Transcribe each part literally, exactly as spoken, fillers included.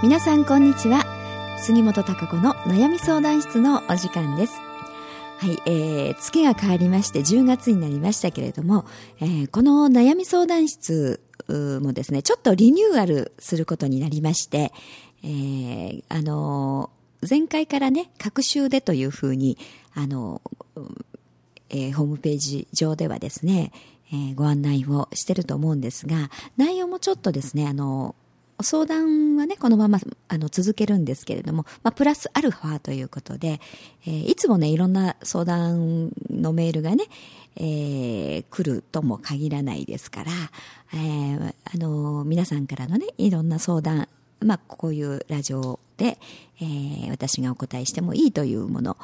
皆さんこんにちは。杉本孝子の悩み相談室のお時間です。はい、えー、月が変わりましてじゅうがつになりましたけれども、えー、この悩み相談室もですね、ちょっとリニューアルすることになりまして、えー、あのー、前回からね、隔週でというふうに、あのーえー、ホームページ上ではですね、えー、ご案内をしてると思うんですが、内容もちょっとですね、あのー、相談はね、このままあの続けるんですけれども、まあ、プラスアルファということで、えー、いつもね、いろんな相談のメールがね、えー、来るとも限らないですから、えー、あのー、皆さんからのね、いろんな相談、まあ、こういうラジオで、えー、私がお答えしてもいいというもの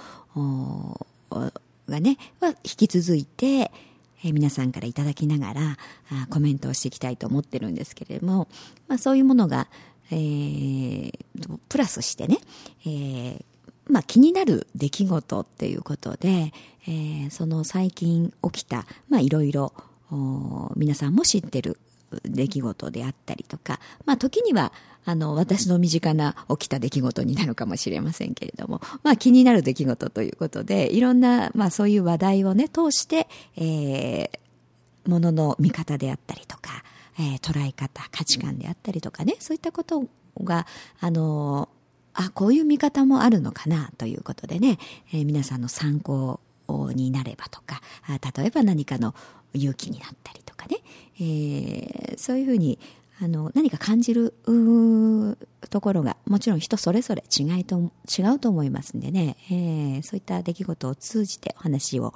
がね、は引き続いて、皆さんからいただきながらコメントをしていきたいと思ってるんですけれども、まあ、そういうものが、えー、プラスしてね、えーまあ、気になる出来事っていうことで、えー、その最近起きた、まあ、いろいろ皆さんも知ってる出来事であったりとか、まあ、時にはあの私の身近な起きた出来事になるかもしれませんけれども、まあ、気になる出来事ということで、いろんな、まあ、そういう話題をね、通して、えー、ものの見方であったりとか、えー、捉え方、価値観であったりとかね、そういったことが、あのー、あ、こういう見方もあるのかなということでね、えー、皆さんの参考になればとか、例えば何かの勇気になったりとかね、えー、そういうふうにあの何か感じるところが、もちろん人それぞれ違いと違うと思いますんでね、えー、そういった出来事を通じてお話を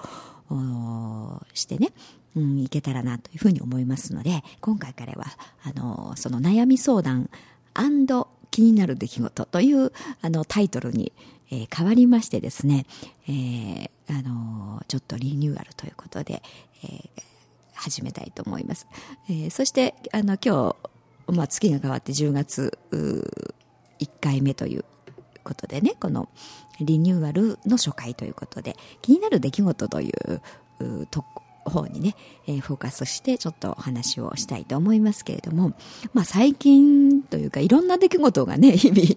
してね、うん、いけたらなというふうに思いますので、今回からはあのその悩み相談&気になる出来事というあのタイトルに、えー、変わりましてですね、えー、あのちょっとリニューアルということで、えー、始めたいと思います。えー、そしてあの今日、まあ、月が変わってじゅうがついっかいめということでね、このリニューアルの初回ということで、気になる出来事という方にね、えー、フォーカスしてちょっとお話をしたいと思いますけれども、まあ、最近というか、いろんな出来事がね、日々、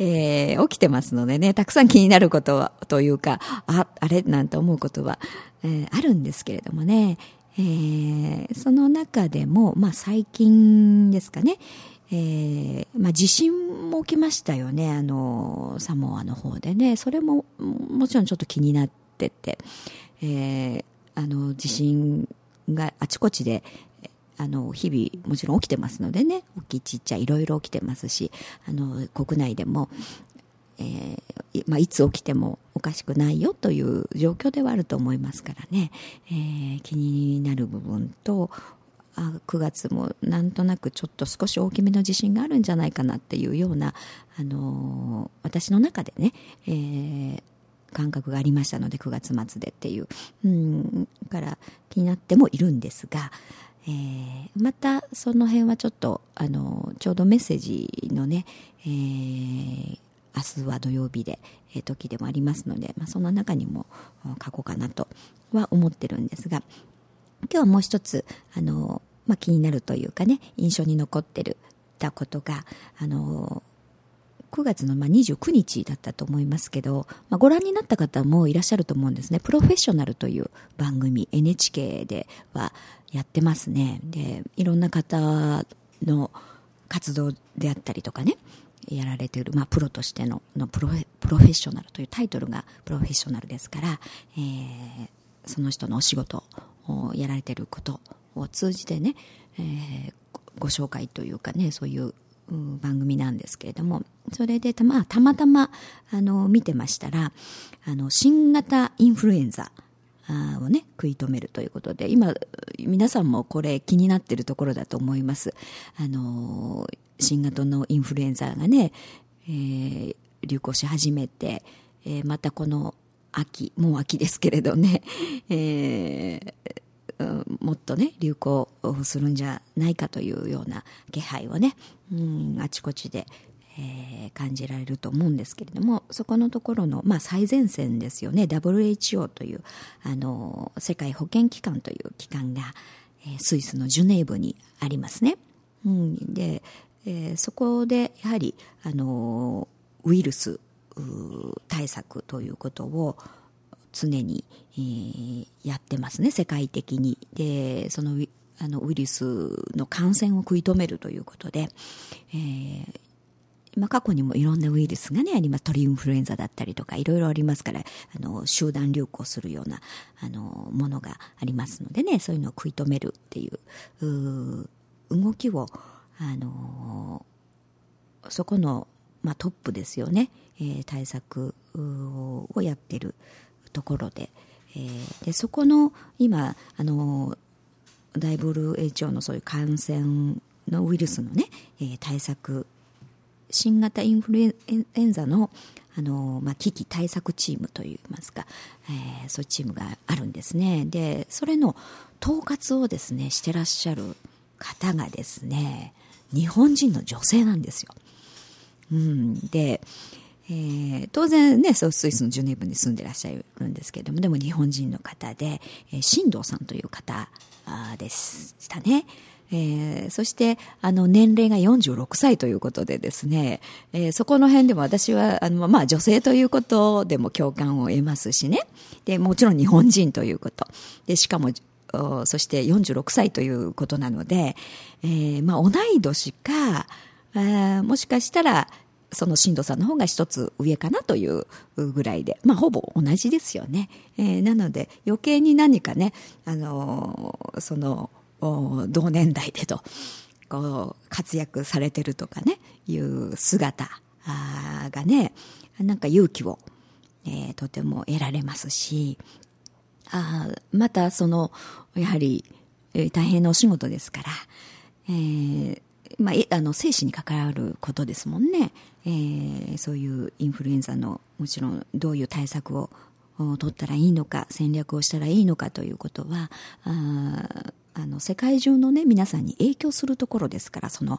えー、起きてますのでね、たくさん気になることはというか、あ、あれなんて思うことは、えー、あるんですけれどもね、えー、その中でも、まあ、最近ですかね、えーまあ、地震も起きましたよね、あのサモアの方でね。それももちろんちょっと気になってて、えー、あの地震があちこちであの日々もちろん起きてますのでね、大きいちっちゃいいろいろ起きてますし、あの国内でも、えーまあ、いつ起きてもおかしくないよという状況ではあると思いますからね、えー、気になる部分と、あ、くがつもなんとなくちょっと少し大きめの地震があるんじゃないかなっていうような、あのー、私の中でね、えー、感覚がありましたので、くがつ末でっていう、うん、から気になってもいるんですが、えー、またその辺はちょっと、あのー、ちょうどメッセージのね、えー明日は土曜日で、えー、時でもありますので、まあ、その中にも書こうかなとは思ってるんですが、今日はもう一つ、あの、まあ、気になるというかね、印象に残ってるたことが、あのくがつのにじゅうくにちだったと思いますけど、まあ、ご覧になった方もいらっしゃると思うんですね。プロフェッショナルという番組、エヌエイチケー ではやってますね。で、いろんな方の活動であったりとかね、やられている、まあ、プロとしての、のプロフェ、プロフェッショナルというタイトルがプロフェッショナルですから、えー、その人のお仕事をやられていることを通じてね、えー、ご紹介というかね、そういう番組なんですけれども、それでたま、たまたまあの見てましたら、あの新型インフルエンザをね、食い止めるということで、今皆さんもこれ気になっているところだと思います。あの新型のインフルエンザがね、えー、流行し始めて、えー、またこの秋、もう秋ですけれどね、えー、もっとね流行するんじゃないかというような気配をね、うん、あちこちで、えー、感じられると思うんですけれども、そこのところの、まあ、最前線ですよね。 ダブリューエイチオー という、あの世界保健機関という機関が、えー、スイスのジュネーブにありますね、うん、でえー、そこでやはり、あのー、ウイルス対策ということを常に、えー、やってますね、世界的に。で、そのウイ、あのウイルスの感染を食い止めるということで、えーまあ、過去にもいろんなウイルスがね、今鳥インフルエンザだったりとかいろいろありますから、あの集団流行するようなあのものがありますのでね、そういうのを食い止めるっていう、う動きを、あのー、そこの、まあ、トップですよね、えー、対策をやってるところで、えー、でそこの今、あのー、ダブリューエイチオー のそういう感染のウイルスのね、えー、対策、新型インフルエンザの、あの、まあ、危機対策チームといいますか、えー、そういうチームがあるんですね。で、それの統括をですね、してらっしゃる方がですね、日本人の女性なんですよ。うん、で、えー、当然ね、そうスイスのジュネーブに住んでらっしゃるんですけれども、でも日本人の方で、えー、新藤さんという方でしたね。えー、そしてあの年齢がよんじゅうろくさいということでですね、えー、そこの辺でも私はあの、まあ、女性ということでも共感を得ますしね、でもちろん日本人ということで、しかもそしてよんじゅうろくさいということなので、えーまあ、同い年か、あもしかしたらその新藤さんの方が一つ上かなというぐらいで、まあ、ほぼ同じですよね、えー、なので余計に何かね、あのー、その同年代でとこう活躍されてるとかね、いう姿がね、なんか勇気を、えー、とても得られますし、あまたそのやはり大変なお仕事ですから、えーまあ、あの生死に関わることですもんね、えー、そういうインフルエンザのもちろんどういう対策を取ったらいいのか、戦略をしたらいいのかということは、ああの世界中の、ね、皆さんに影響するところですから、その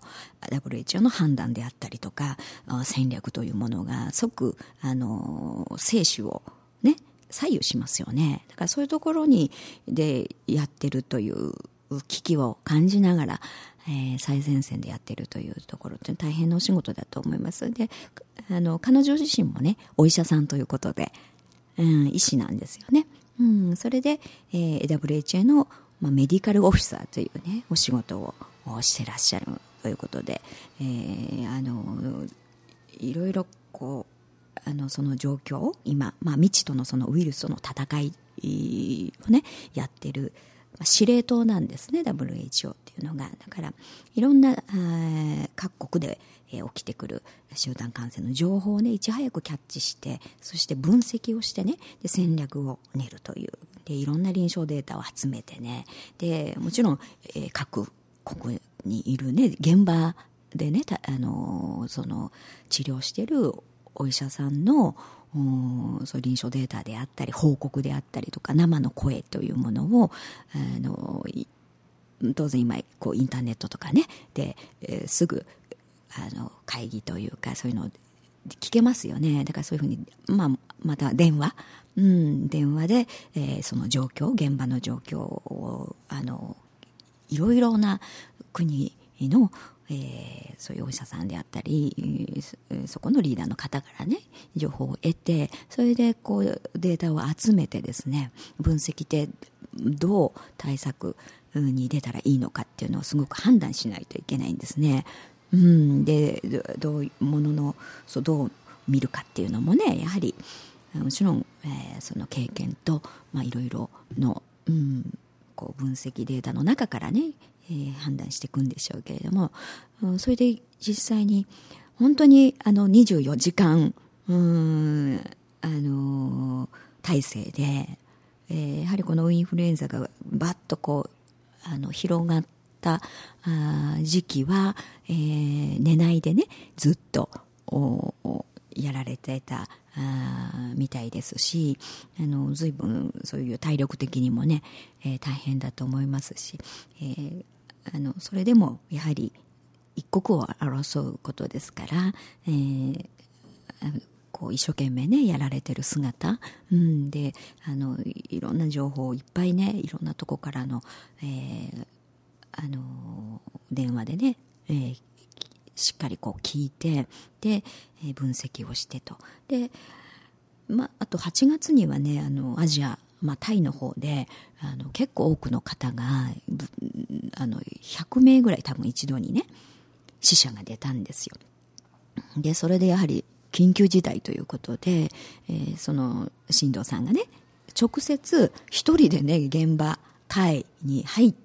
ダブリューエイチオー の判断であったりとか戦略というものが即、あの生死を、ね、左右しますよね。だからそういうところにでやってるという危機を感じながら、えー、最前線でやってるというところって大変なお仕事だと思います。で、あの彼女自身もね、お医者さんということで、うん、医師なんですよね、うん、それで、えー、ダブリューエイチオー のまあ、メディカルオフィサーというね、お仕事をしてらっしゃるということで、えー、あのいろいろこう、あのその状況、今、まあ、未知とのそのウイルスとの戦いをねやってる、まあ、司令塔なんですね、 ダブリューエイチオー っていうのが。だからいろんな各国で起きてくる集団感染の情報をねいち早くキャッチして、そして分析をしてね、で戦略を練るという、でいろんな臨床データを集めてね、でもちろん、えー、各国にいるね現場でね、あのー、その治療してるお医者さんのそう臨床データであったり報告であったりとか、生の声というものを、あのー、当然今こうインターネットとかねで、えー、すぐあの会議というかそういうのを聞けますよね。だからそういうふうに、まあ、また電話、うん、電話で、えー、その状況、現場の状況を、あのいろいろな国の、えー、そういうお医者さんであったり、そこのリーダーの方からね情報を得て、それでこうデータを集めてですね、分析でどう対策に出たらいいのかっていうのをすごく判断しないといけないんですね。うん、でどうもののそうどう見るかっていうのもね、やはりもちろん、えー、その経験と、まあ、いろいろの、うん、こう分析データの中からね、えー、判断していくんでしょうけれども、うん、それで実際に本当にあのにじゅうよじかん、うん、あの体制で、えー、やはりこのインフルエンザがバッとこうあの広がってた時期は、えー、寝ないでねずっとやられてたみたいですし、あの随分そういう体力的にもね、えー、大変だと思いますし、えー、あのそれでもやはり一刻を争うことですから、えー、こう一生懸命ねやられてる姿、うん、であのいろんな情報をいっぱいねいろんなとこからの、えーあの電話でね、えー、しっかりこう聞いて、で、えー、分析をしてと。で、ま、あとはちがつにはね、あのアジア、まあ、タイの方であの結構多くの方があのひゃくめいぐらい多分一度にね死者が出たんですよ。でそれでやはり緊急事態ということで、えー、その新藤さんがね直接一人でね現場タイに入って、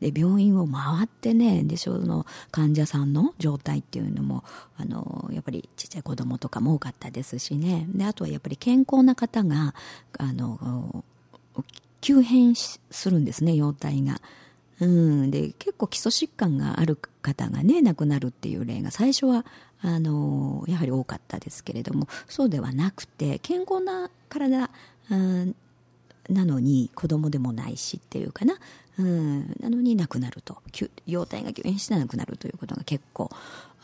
で病院を回ってね、でその患者さんの状態っていうのもあのやっぱりちっちゃい子供とかも多かったですしね。であとはやっぱり健康な方があの急変するんですね、容体が。うん、で結構基礎疾患がある方がね亡くなるっていう例が最初はあのやはり多かったですけれども、そうではなくて健康な体、うん、なのに子供でもないしっていうかな、うん、なのに亡くなると、容体が急変して亡くなるということが結構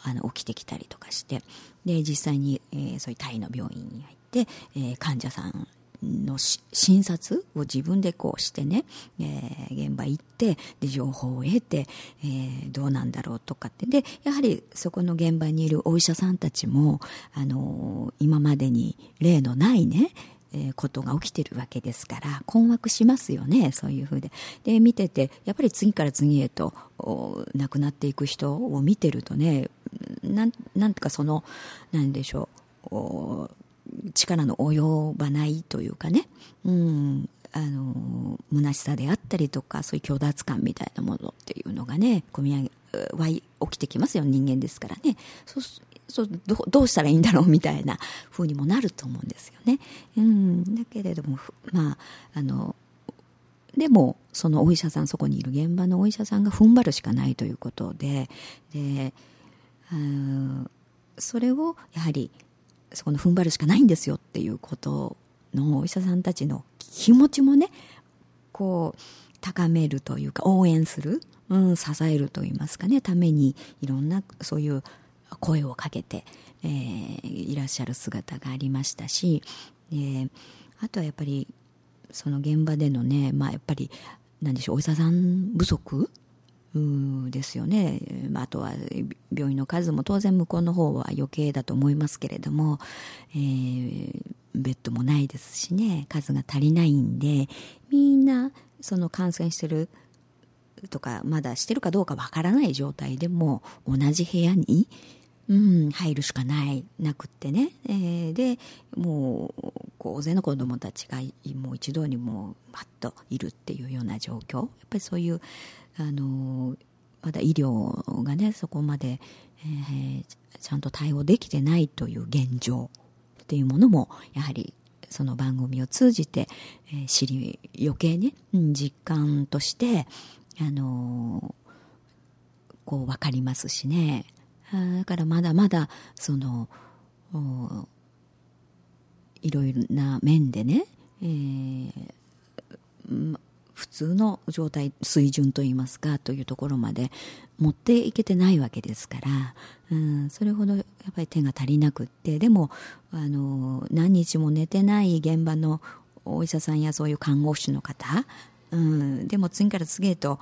あの起きてきたりとかして、で実際に、えー、そういうタイの病院に入って、えー、患者さんの診察を自分でこうしてね、えー、現場行って、で情報を得て、えー、どうなんだろうとかって、でやはりそこの現場にいるお医者さんたちも、あのー、今までに例のないね、えー、ことが起きてるわけですから困惑しますよね。そういうふうでで見ててやっぱり次から次へと亡くなっていく人を見てるとね、なんなんてかそのなんでしょう、力の及ばないというかね、うん、あの虚しさであったりとか、そういう強奪感みたいなものっていうのがね込み上げ起きてきますよ、人間ですからね。そうそう ど, どうしたらいいんだろうみたいな風にもなると思うんですよね、うん、だけれども、まあ、あのでもそのお医者さん、そこにいる現場のお医者さんが踏ん張るしかないということで、であそれをやはりそこの踏ん張るしかないんですよっていうことのお医者さんたちの気持ちもねこう高めるというか、応援する、うん、支えるといいますかね、ためにいろんなそういう声をかけて、えー、いらっしゃる姿がありましたし、えー、あとはやっぱりその現場でのね、まあ、やっぱり何でしょう、お医者さん不足ですよね。あとは病院の数も当然向こうの方は余計だと思いますけれども、えー、ベッドもないですしね、数が足りないんで、みんなその感染してるとかまだしてるかどうかわからない状態でも同じ部屋に、うん、入るしかないなくってね、えー、でもう大勢の子どもたちがもう一度にもうパッといるっていうような状況、やっぱりそういうあのまだ医療がねそこまで、えー、ちゃんと対応できてないという現状っていうものもやはりその番組を通じて、えー、知り余計ね、うん、実感としてあのこう分かりますしね。だからまだまだそのいろいろな面でね、えーま普通の状態、水準といいますかというところまで持っていけてないわけですから、うん、それほどやっぱり手が足りなくって、でもあの何日も寝てない現場のお医者さんやそういう看護師の方、うん、でも次から次へと、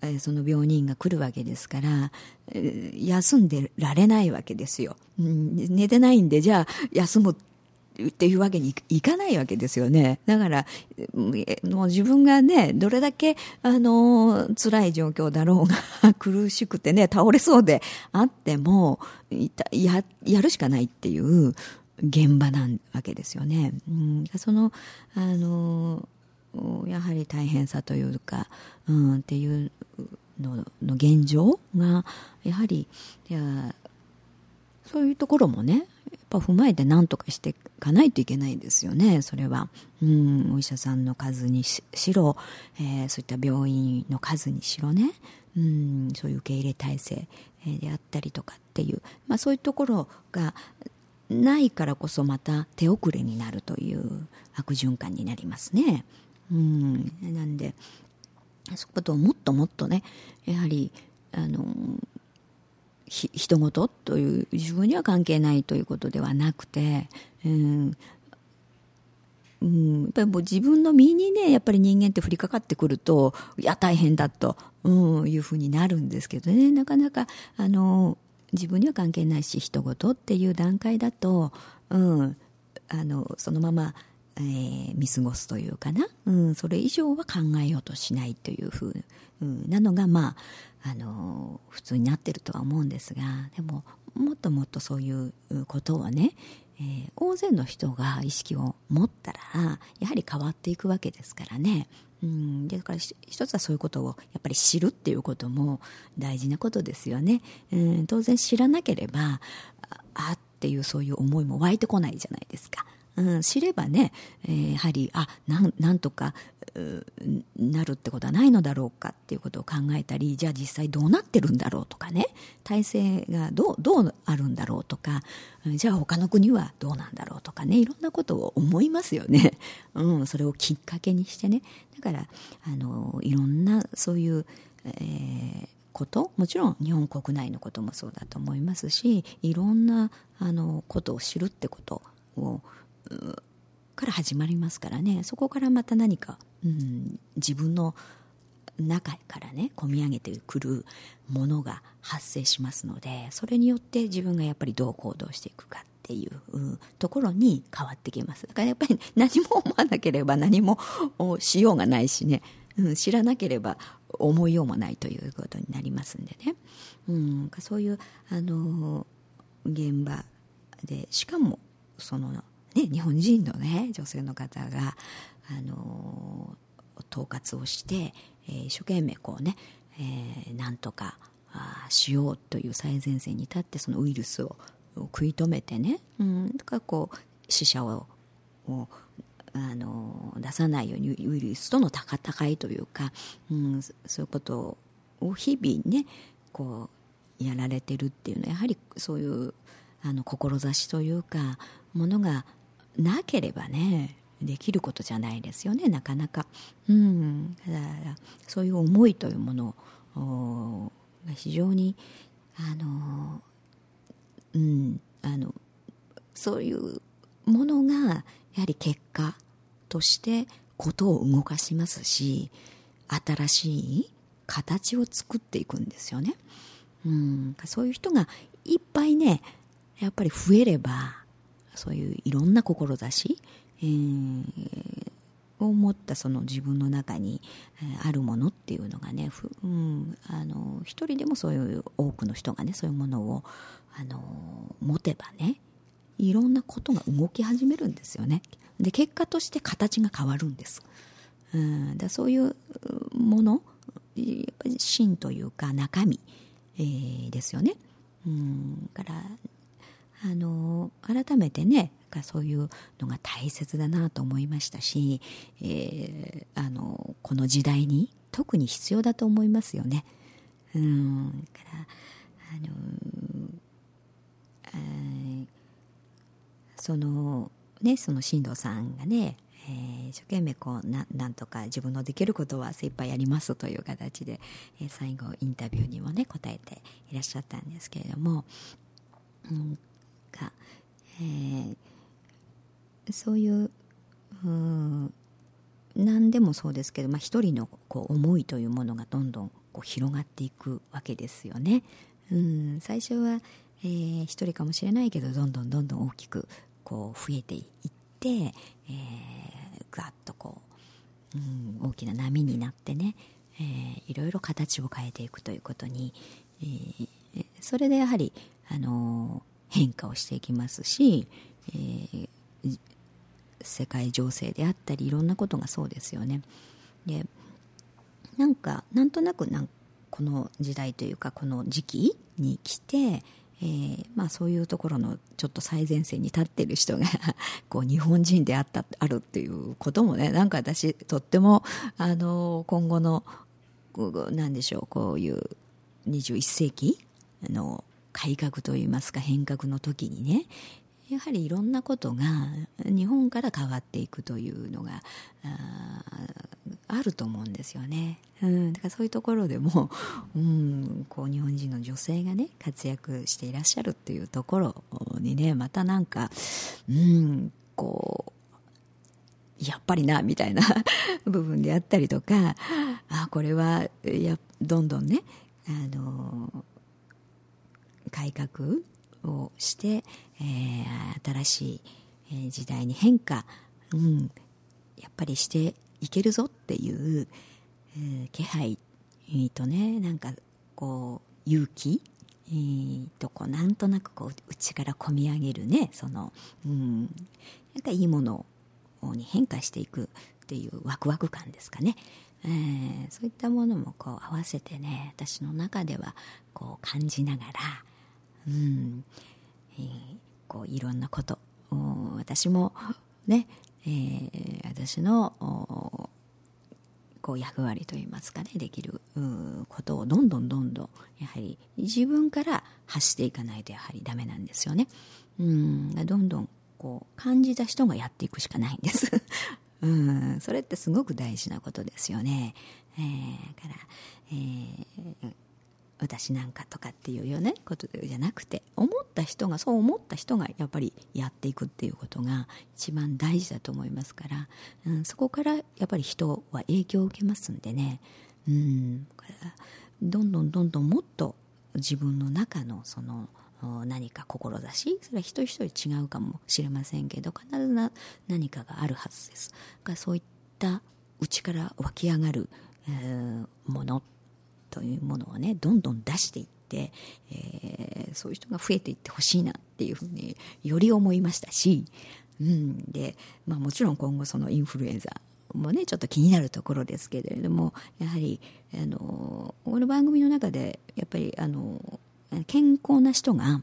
えー、その病人が来るわけですから、えー、休んでられないわけですよ、うん、寝てないんでじゃあ休むっていうわけにいかないわけですよね。だからもう自分がねどれだけあの辛い状況だろうが苦しくてね倒れそうであってもややるしかないっていう現場なわけですよね、うん、そのあのやはり大変さというか、うん、っていうのの現状がやはりいやそういうところもねやっぱ踏まえて何とかしていかないといけないですよね。それは、うん、お医者さんの数に し, しろ、えー、そういった病院の数にしろね、うん、そういう受け入れ体制であったりとかっていう、まあ、そういうところがないからこそまた手遅れになるという悪循環になりますね、うん、なんでそことをもっともっとねやはりあのひ人ごとという自分には関係ないということではなくて、うんうん、やっぱりもう自分の身にねやっぱり人間って降りかかってくるといや大変だと、うん、いうふうになるんですけどね、なかなかあの自分には関係ないし人事っていう段階だと、うん、あのそのまま、えー、見過ごすというかな、うん、それ以上は考えようとしないというふう、うん、なのが、まああのー、普通になってるとは思うんですが、でももっともっとそういうことをね、えー、大勢の人が意識を持ったらやはり変わっていくわけですからね、うん、だから一つはそういうことをやっぱり知るっていうことも大事なことですよね、うん、当然知らなければ あ, あっていうそういう思いも湧いてこないじゃないですか、うん、知ればね、えー、やはりあ な, んなんとかなるってことはないのだろうかっていうことを考えたり、じゃあ実際どうなってるんだろうとかね、体制がど う, どうあるんだろうとか、じゃあ他の国はどうなんだろうとかね、いろんなことを思いますよね、うん、それをきっかけにしてね、だからあのいろんなそういう、えー、こともちろん日本国内のこともそうだと思いますし、いろんなあのことを知るってことをから始まりますからね、そこからまた何か、うん、自分の中からね込み上げてくるものが発生しますので、それによって自分がやっぱりどう行動していくかっていうところに変わってきます。だからやっぱり何も思わなければ何もしようがないしね、うん、知らなければ思いようもないということになりますんでね、うん、そういうあの現場でしかもそのね、日本人の、ね、女性の方が、あのー、統括をして、えー、一生懸命こうね、えー、なんとかしようという最前線に立ってそのウイルスを食い止めてね、うん、だからこう死者を、を、あのー、出さないようにウイルスとの戦いというか、うん、そういうことを日々ねこうやられてるっていうのはやはりそういうあの志というかものがなければねできることじゃないですよね、なかなか、うん、だからそういう思いというものが非常にあの、うん、あのそういうものがやはり結果としてことを動かしますし、新しい形を作っていくんですよね、うん、そういう人がいっぱいねやっぱり増えればそういういろんな志、えー、を持ったその自分の中にあるものっていうのがね、うん、あの一人でもそういう多くの人がねそういうものをあの持てばねいろんなことが動き始めるんですよね。で結果として形が変わるんです、うん、だそういうものやっぱり芯というか中身、えー、ですよね、うん、からあの改めてねそういうのが大切だなと思いましたし、えー、あのこの時代に特に必要だと思いますよね、うん、からあのあそのねその進藤さんがね、えー、一生懸命こう な, なんとか自分のできることは精一杯やりますという形で、えー、最後インタビューにもね答えていらっしゃったんですけれども、うんかえー、そういう、うん、何でもそうですけど、まあ、一人のこう思いというものがどんどんこう広がっていくわけですよね、うん、最初は、えー、一人かもしれないけどどんどんどんどん大きくこう増えていって、えー、ぐわっとこう、うん、大きな波になってね、えー、いろいろ形を変えていくということに、えー、それでやはりあの変化をしていきますし、えー、世界情勢であったりいろんなことがそうですよね。でなんかなんとなくなんこの時代というかこの時期に来て、えーまあ、そういうところのちょっと最前線に立っている人がこう日本人であったあるっていうこともねなんか私とってもあの今後のなんでしょうこういうにじゅういっ世紀の改革といいますか変革の時にねやはりいろんなことが日本から変わっていくというのが あ, あると思うんですよね、うん、だからそういうところでも、うん、こう日本人の女性がね活躍していらっしゃるっていうところにねまたなんか、うん、こうやっぱりなみたいな部分であったりとかあこれはやどんどんねあの変改革をして、えー、新しい時代に変化、うん、やっぱりしていけるぞっていう、えー、気配とね、なんかこう勇気、えー、とこうなんとなくこう内から込み上げるね、その、うん、なんかいいものに変化していくっていうワクワク感ですかね、えー、そういったものもこう合わせてね、私の中ではこう感じながら、うんえー、こういろんなこと私もね、えー、私のこう役割といいますかね、できることをどんどんどんどんやはり自分から発していかないとやはりダメなんですよね。うんどんどんこう感じた人がやっていくしかないんですうんそれってすごく大事なことですよね、えー、から、えー、私なんかとかっていうようなことじゃなくて、思った人がそう思った人がやっぱりやっていくっていうことが一番大事だと思いますから、うん、そこからやっぱり人は影響を受けますんでね、うん、からどんどんどんどんもっと自分の中のその何か志、それは一人一人違うかもしれませんけど、必ずな何かがあるはずです。がそういった内から湧き上がる、えー、ものというものをね、どんどん出していって、えー、そういう人が増えていってほしいなっていうふうにより思いましたし、うん、で、まあ、もちろん今後そのインフルエンザもね、ちょっと気になるところですけれども、やはりあのこの番組の中でやっぱりあの健康な人が、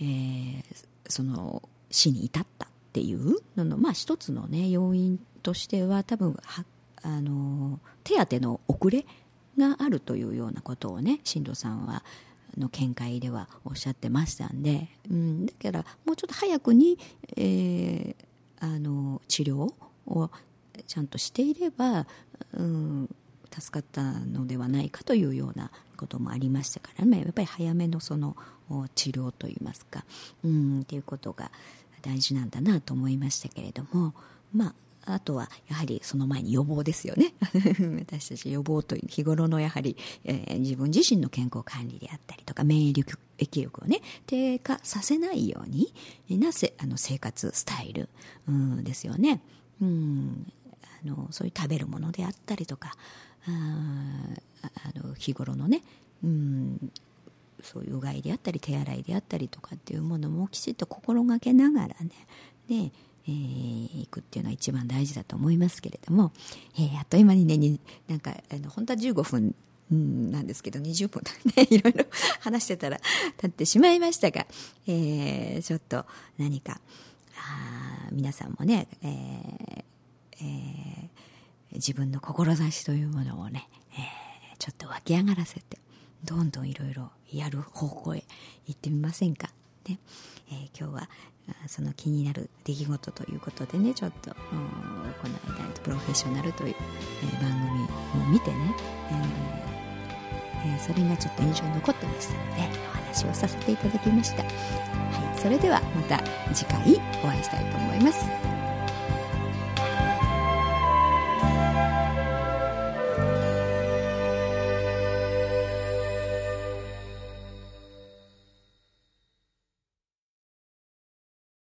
えー、その死に至ったっていうのの、まあ、一つの、ね、要因としては多分はあの手当ての遅れがあるというようなことをね、進藤さんはの見解ではおっしゃってましたんで、うん、だからもうちょっと早くに、えー、あの治療をちゃんとしていれば、うん、助かったのではないかというようなこともありましたからね、やっぱり早めのその治療といいますか、うん、っていうことが大事なんだなと思いましたけれども、まあ、あとはやはりその前に予防ですよね私たち予防という日頃のやはり、えー、自分自身の健康管理であったりとか、免疫力、疫力をね低下させないようになせあの生活スタイル、うん、ですよね、うん、あのそういう食べるものであったりとか、あの日頃のね、うん、そういううがいであったり手洗いであったりとかっていうものもきちっと心がけながらね、で、えー、いくっていうのは一番大事だと思いますけれども、えー、あっという間にね、になんかあの本当はじゅうごふん、うん、なんですけどにじゅっぷんねいろいろ話してたら経ってしまいましたが、えー、ちょっと何かあ皆さんもね、えーえー自分の志というものをね、えー、ちょっと湧き上がらせて、どんどんいろいろやる方向へ行ってみませんか、ねえー、今日はその気になる出来事ということでね、ちょっとこの間プロフェッショナルという、えー、番組を見てね、えーえー、それがちょっと印象に残ってましたのでお話をさせていただきました。はい、それではまた次回お会いしたいと思います。